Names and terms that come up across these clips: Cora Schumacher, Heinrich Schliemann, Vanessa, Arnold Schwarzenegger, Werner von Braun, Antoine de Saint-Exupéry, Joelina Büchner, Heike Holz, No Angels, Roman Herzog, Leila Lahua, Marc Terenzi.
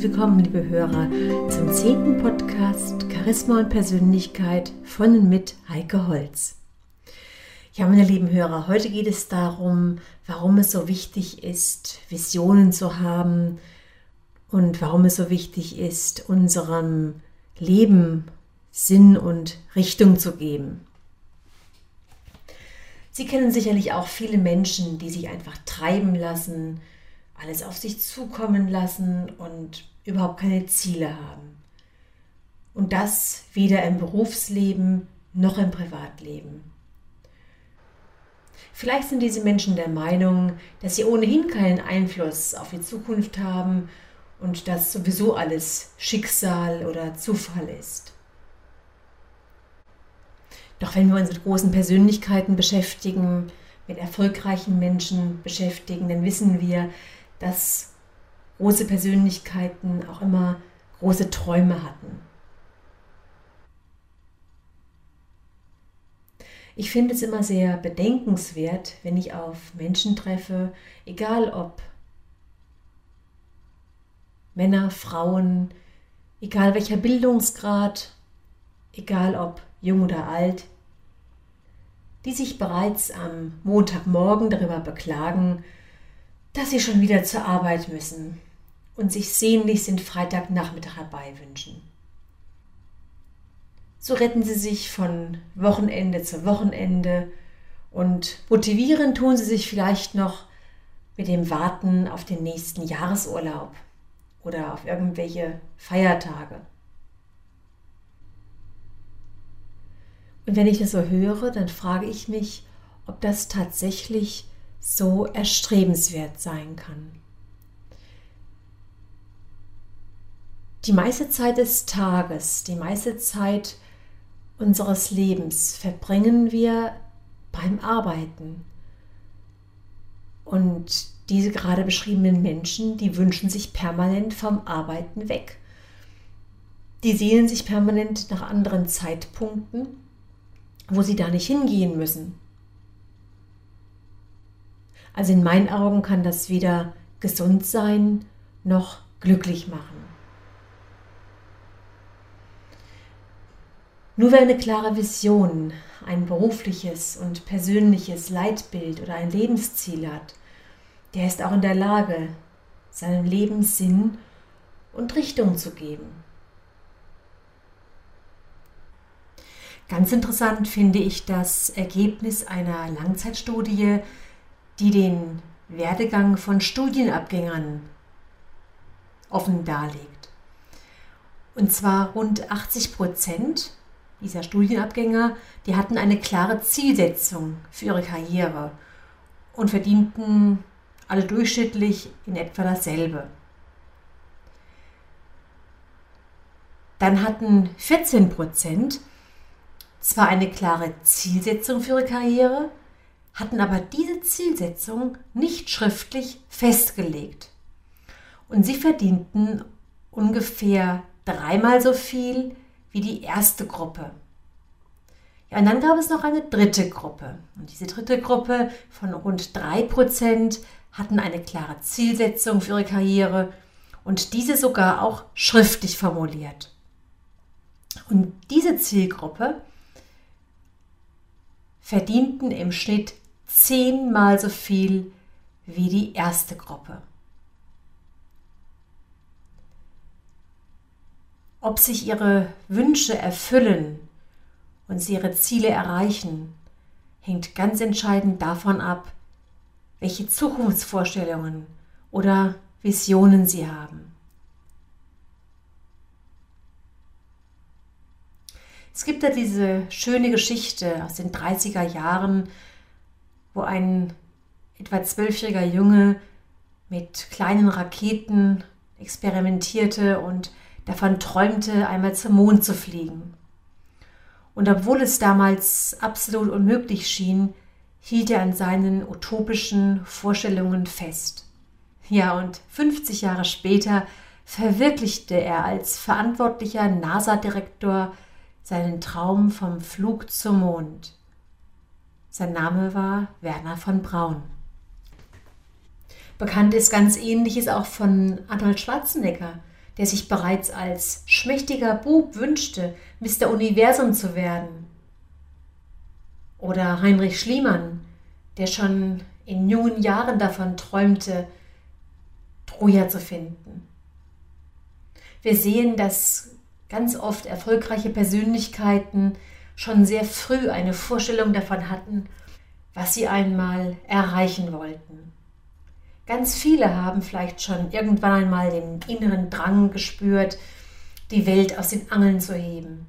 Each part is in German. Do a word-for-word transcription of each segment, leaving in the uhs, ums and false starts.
Herzlich willkommen, liebe Hörer, zum zehnten Podcast Charisma und Persönlichkeit von und mit Heike Holz. Ja, meine lieben Hörer, heute geht es darum, warum es so wichtig ist, Visionen zu haben und warum es so wichtig ist, unserem Leben Sinn und Richtung zu geben. Sie kennen sicherlich auch viele Menschen, die sich einfach treiben lassen, alles auf sich zukommen lassen und überhaupt keine Ziele haben. Und das weder im Berufsleben noch im Privatleben. Vielleicht sind diese Menschen der Meinung, dass sie ohnehin keinen Einfluss auf die Zukunft haben und dass sowieso alles Schicksal oder Zufall ist. Doch wenn wir uns mit großen Persönlichkeiten beschäftigen, mit erfolgreichen Menschen beschäftigen, dann wissen wir, dass große Persönlichkeiten auch immer große Träume hatten. Ich finde es immer sehr bedenkenswert, wenn ich auf Menschen treffe, egal ob Männer, Frauen, egal welcher Bildungsgrad, egal ob jung oder alt, die sich bereits am Montagmorgen darüber beklagen, dass sie schon wieder zur Arbeit müssen und sich sehnlichst den Freitagnachmittag herbeiwünschen. So retten sie sich von Wochenende zu Wochenende und motivieren tun sie sich vielleicht noch mit dem Warten auf den nächsten Jahresurlaub oder auf irgendwelche Feiertage. Und wenn ich das so höre, dann frage ich mich, ob das tatsächlich so erstrebenswert sein kann. Die meiste Zeit des Tages, die meiste Zeit unseres Lebens verbringen wir beim Arbeiten. Und diese gerade beschriebenen Menschen, die wünschen sich permanent vom Arbeiten weg. Die sehnen sich permanent nach anderen Zeitpunkten, wo sie da nicht hingehen müssen. Also in meinen Augen kann das weder gesund sein, noch glücklich machen. Nur wer eine klare Vision, ein berufliches und persönliches Leitbild oder ein Lebensziel hat, der ist auch in der Lage, seinem Leben Sinn und Richtung zu geben. Ganz interessant finde ich das Ergebnis einer Langzeitstudie, die den Werdegang von Studienabgängern offen darlegt. Und zwar rund achtzig Prozent dieser Studienabgänger, die hatten eine klare Zielsetzung für ihre Karriere und verdienten alle durchschnittlich in etwa dasselbe. Dann hatten vierzehn Prozent zwar eine klare Zielsetzung für ihre Karriere, hatten aber diese Zielsetzung nicht schriftlich festgelegt. Und sie verdienten ungefähr dreimal so viel wie die erste Gruppe. Ja, und dann gab es noch eine dritte Gruppe. Und diese dritte Gruppe von rund drei Prozent hatten eine klare Zielsetzung für ihre Karriere und diese sogar auch schriftlich formuliert. Und diese Zielgruppe verdienten im Schnitt zehnmal so viel wie die erste Gruppe. Ob sich ihre Wünsche erfüllen und sie ihre Ziele erreichen, hängt ganz entscheidend davon ab, welche Zukunftsvorstellungen oder Visionen sie haben. Es gibt da diese schöne Geschichte aus den dreißiger Jahren, wo ein etwa zwölfjähriger Junge mit kleinen Raketen experimentierte und davon träumte, einmal zum Mond zu fliegen. Und obwohl es damals absolut unmöglich schien, hielt er an seinen utopischen Vorstellungen fest. Ja, und fünfzig Jahre später verwirklichte er als verantwortlicher NASA-Direktor seinen Traum vom Flug zum Mond. Sein Name war Werner von Braun. Bekannt ist ganz Ähnliches auch von Arnold Schwarzenegger, der sich bereits als schmächtiger Bub wünschte, Mister Universum zu werden. Oder Heinrich Schliemann, der schon in jungen Jahren davon träumte, Troja zu finden. Wir sehen, dass ganz oft erfolgreiche Persönlichkeiten schon sehr früh eine Vorstellung davon hatten, was sie einmal erreichen wollten. Ganz viele haben vielleicht schon irgendwann einmal den inneren Drang gespürt, die Welt aus den Angeln zu heben.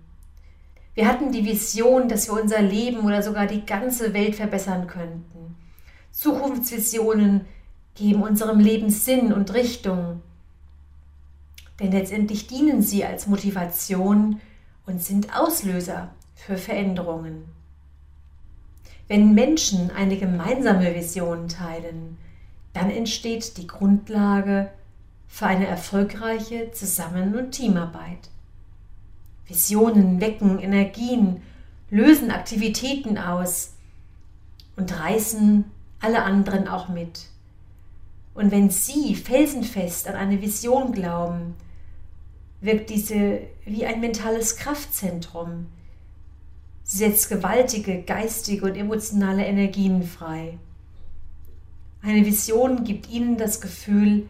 Wir hatten die Vision, dass wir unser Leben oder sogar die ganze Welt verbessern könnten. Zukunftsvisionen geben unserem Leben Sinn und Richtung. Denn letztendlich dienen sie als Motivation und sind Auslöser für Veränderungen. Wenn Menschen eine gemeinsame Vision teilen, dann entsteht die Grundlage für eine erfolgreiche Zusammen- und Teamarbeit. Visionen wecken Energien, lösen Aktivitäten aus und reißen alle anderen auch mit. Und wenn Sie felsenfest an eine Vision glauben, wirkt diese wie ein mentales Kraftzentrum. Sie setzt gewaltige geistige und emotionale Energien frei. Eine Vision gibt Ihnen das Gefühl,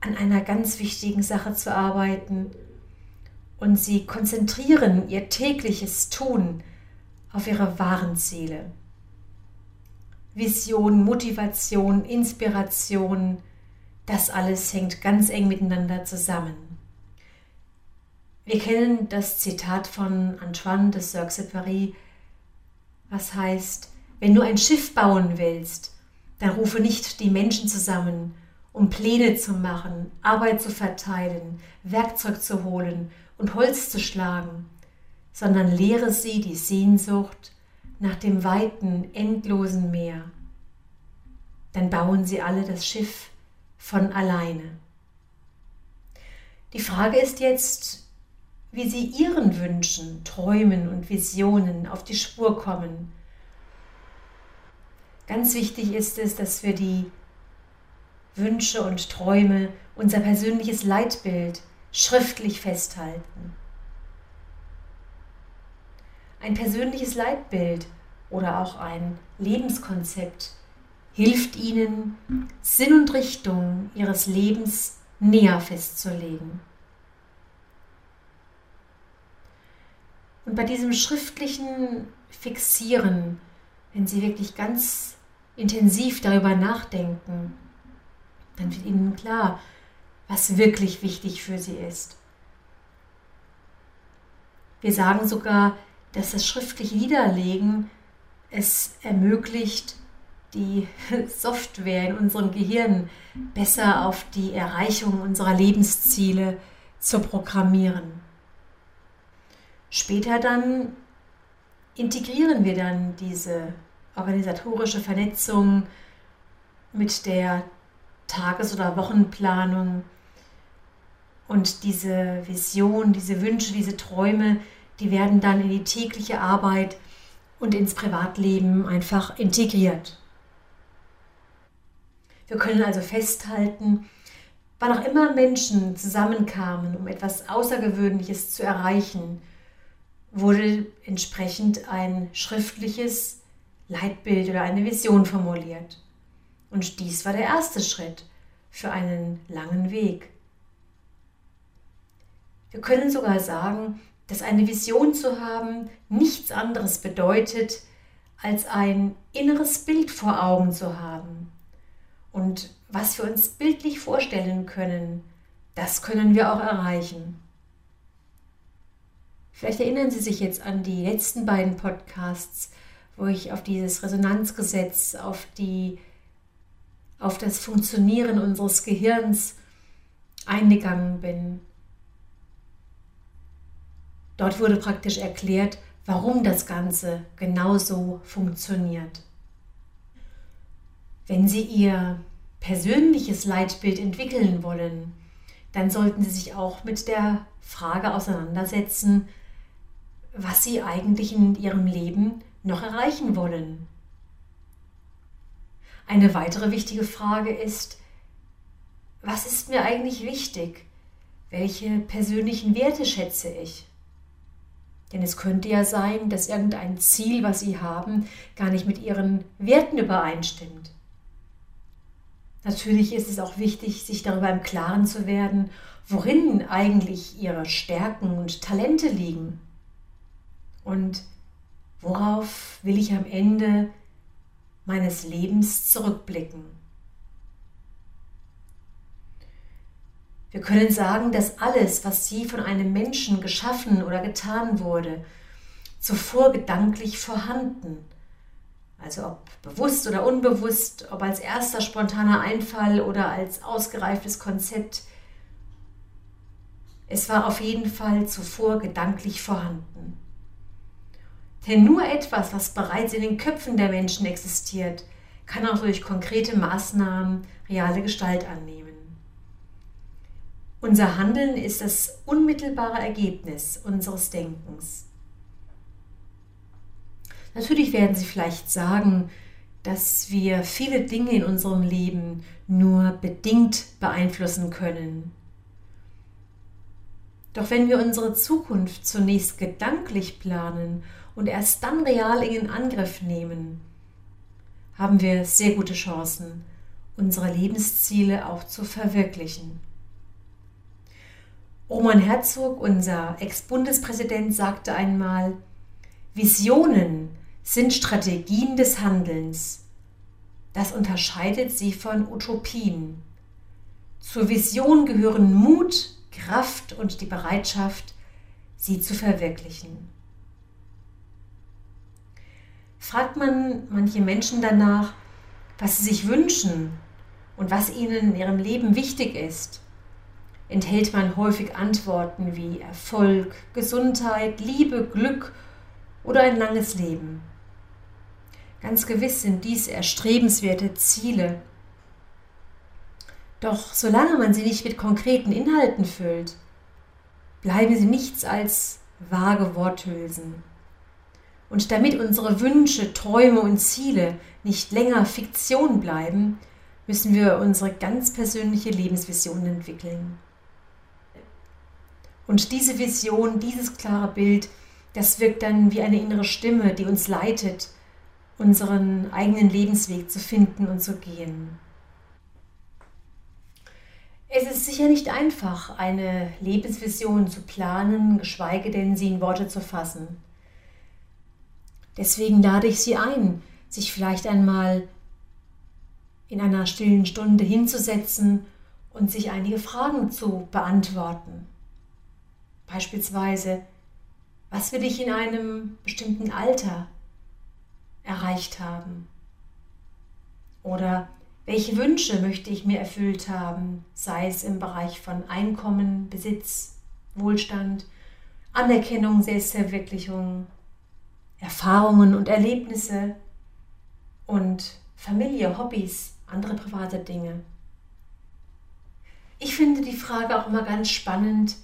an einer ganz wichtigen Sache zu arbeiten, und Sie konzentrieren Ihr tägliches Tun auf Ihre wahren Ziele. Vision, Motivation, Inspiration, das alles hängt ganz eng miteinander zusammen. Wir kennen das Zitat von Antoine de Saint-Exupéry, was heißt, wenn du ein Schiff bauen willst, dann rufe nicht die Menschen zusammen, um Pläne zu machen, Arbeit zu verteilen, Werkzeug zu holen und Holz zu schlagen, sondern lehre sie die Sehnsucht nach dem weiten, endlosen Meer. Dann bauen sie alle das Schiff von alleine. Die Frage ist jetzt, wie Sie Ihren Wünschen, Träumen und Visionen auf die Spur kommen. Ganz wichtig ist es, dass wir die Wünsche und Träume, unser persönliches Leitbild, schriftlich festhalten. Ein persönliches Leitbild oder auch ein Lebenskonzept hilft Ihnen, Sinn und Richtung Ihres Lebens näher festzulegen. Und bei diesem schriftlichen Fixieren, wenn Sie wirklich ganz intensiv darüber nachdenken, dann wird Ihnen klar, was wirklich wichtig für Sie ist. Wir sagen sogar, dass das schriftliche Niederlegen es ermöglicht, die Software in unserem Gehirn besser auf die Erreichung unserer Lebensziele zu programmieren. Später dann integrieren wir dann diese organisatorische Vernetzung mit der Tages- oder Wochenplanung und diese Vision, diese Wünsche, diese Träume, die werden dann in die tägliche Arbeit und ins Privatleben einfach integriert. Wir können also festhalten, wann auch immer Menschen zusammenkamen, um etwas Außergewöhnliches zu erreichen, wurde entsprechend ein schriftliches Leitbild oder eine Vision formuliert. Und dies war der erste Schritt für einen langen Weg. Wir können sogar sagen, dass eine Vision zu haben nichts anderes bedeutet, als ein inneres Bild vor Augen zu haben. Und was wir uns bildlich vorstellen können, das können wir auch erreichen. Vielleicht erinnern Sie sich jetzt an die letzten beiden Podcasts, wo ich auf dieses Resonanzgesetz, auf, die, auf das Funktionieren unseres Gehirns eingegangen bin. Dort wurde praktisch erklärt, warum das Ganze genauso funktioniert. Wenn Sie Ihr persönliches Leitbild entwickeln wollen, dann sollten Sie sich auch mit der Frage auseinandersetzen, was Sie eigentlich in Ihrem Leben noch erreichen wollen. Eine weitere wichtige Frage ist, was ist mir eigentlich wichtig? welche persönlichen Werte schätze ich? Denn es könnte ja sein, dass irgendein Ziel, was Sie haben, gar nicht mit Ihren Werten übereinstimmt. Natürlich ist es auch wichtig, sich darüber im Klaren zu werden, worin eigentlich Ihre Stärken und Talente liegen. Und worauf will ich am Ende meines Lebens zurückblicken? Wir können sagen, dass alles, was je von einem Menschen geschaffen oder getan wurde, zuvor gedanklich vorhanden, also ob bewusst oder unbewusst, ob als erster spontaner Einfall oder als ausgereiftes Konzept, es war auf jeden Fall zuvor gedanklich vorhanden. Denn nur etwas, was bereits in den Köpfen der Menschen existiert, kann auch durch konkrete Maßnahmen reale Gestalt annehmen. Unser Handeln ist das unmittelbare Ergebnis unseres Denkens. Natürlich werden Sie vielleicht sagen, dass wir viele Dinge in unserem Leben nur bedingt beeinflussen können. Doch wenn wir unsere Zukunft zunächst gedanklich planen und erst dann real in den Angriff nehmen, haben wir sehr gute Chancen, unsere Lebensziele auch zu verwirklichen. Roman Herzog, unser Ex-Bundespräsident, sagte einmal: Visionen sind Strategien des Handelns. Das unterscheidet sie von Utopien. Zur Vision gehören Mut, Kraft und die Bereitschaft, sie zu verwirklichen. Fragt man manche Menschen danach, was sie sich wünschen und was ihnen in ihrem Leben wichtig ist, enthält man häufig Antworten wie Erfolg, Gesundheit, Liebe, Glück oder ein langes Leben. Ganz gewiss sind dies erstrebenswerte Ziele. Doch solange man sie nicht mit konkreten Inhalten füllt, bleiben sie nichts als vage Worthülsen. Und damit unsere Wünsche, Träume und Ziele nicht länger Fiktion bleiben, müssen wir unsere ganz persönliche Lebensvision entwickeln. Und diese Vision, dieses klare Bild, das wirkt dann wie eine innere Stimme, die uns leitet, unseren eigenen Lebensweg zu finden und zu gehen. Es ist sicher nicht einfach, eine Lebensvision zu planen, geschweige denn, sie in Worte zu fassen. Deswegen lade ich Sie ein, sich vielleicht einmal in einer stillen Stunde hinzusetzen und sich einige Fragen zu beantworten. Beispielsweise: Was will ich in einem bestimmten Alter erreicht haben? Oder welche Wünsche möchte ich mir erfüllt haben, sei es im Bereich von Einkommen, Besitz, Wohlstand, Anerkennung, Selbstverwirklichung, Erfahrungen und Erlebnisse und Familie, Hobbys, andere private Dinge. Ich finde die Frage auch immer ganz spannend: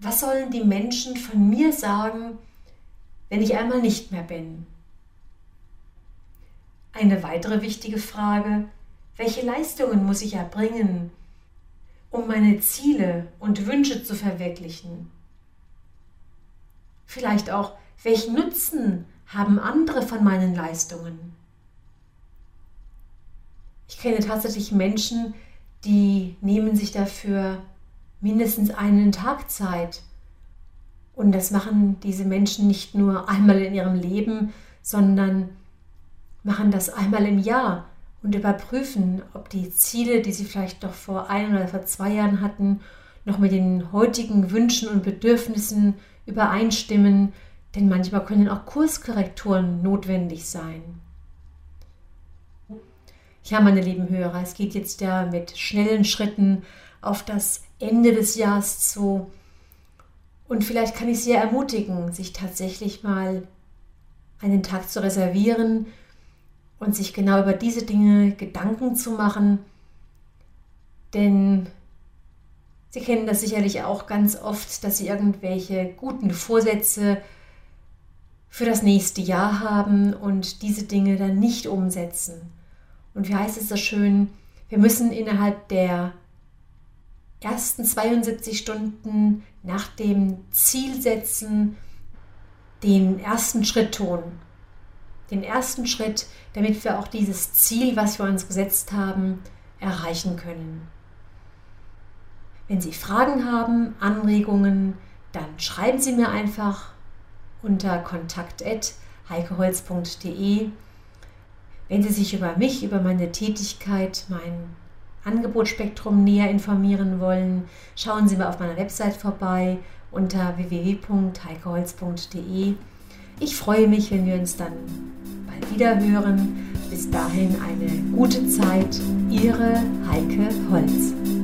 Was sollen die Menschen von mir sagen, wenn ich einmal nicht mehr bin? Eine weitere wichtige Frage: Welche Leistungen muss ich erbringen, um meine Ziele und Wünsche zu verwirklichen? Vielleicht auch, welchen Nutzen haben andere von meinen Leistungen? Ich kenne tatsächlich Menschen, die nehmen sich dafür mindestens einen Tag Zeit. Und das machen diese Menschen nicht nur einmal in ihrem Leben, sondern machen das einmal im Jahr und überprüfen, ob die Ziele, die sie vielleicht doch vor ein oder vor zwei Jahren hatten, noch mit den heutigen Wünschen und Bedürfnissen übereinstimmen. Denn manchmal können auch Kurskorrekturen notwendig sein. Ja, meine lieben Hörer, es geht jetzt ja mit schnellen Schritten auf das Ende des Jahres zu. Und vielleicht kann ich Sie ja ermutigen, sich tatsächlich mal einen Tag zu reservieren und sich genau über diese Dinge Gedanken zu machen. Denn Sie kennen das sicherlich auch ganz oft, dass Sie irgendwelche guten Vorsätze für das nächste Jahr haben und diese Dinge dann nicht umsetzen. Und wie heißt es so schön? Wir müssen innerhalb der ersten zweiundsiebzig Stunden nach dem Zielsetzen den ersten Schritt tun. Den ersten Schritt, damit wir auch dieses Ziel, was wir uns gesetzt haben, erreichen können. Wenn Sie Fragen haben, Anregungen, dann schreiben Sie mir einfach unter kontakt at heikeholz punkt de. Wenn Sie sich über mich, über meine Tätigkeit, mein Angebotsspektrum näher informieren wollen, schauen Sie mal auf meiner Website vorbei unter w w w punkt heikeholz punkt de. Ich freue mich, wenn wir uns dann bald wieder hören. Bis dahin eine gute Zeit. Ihre Heike Holz.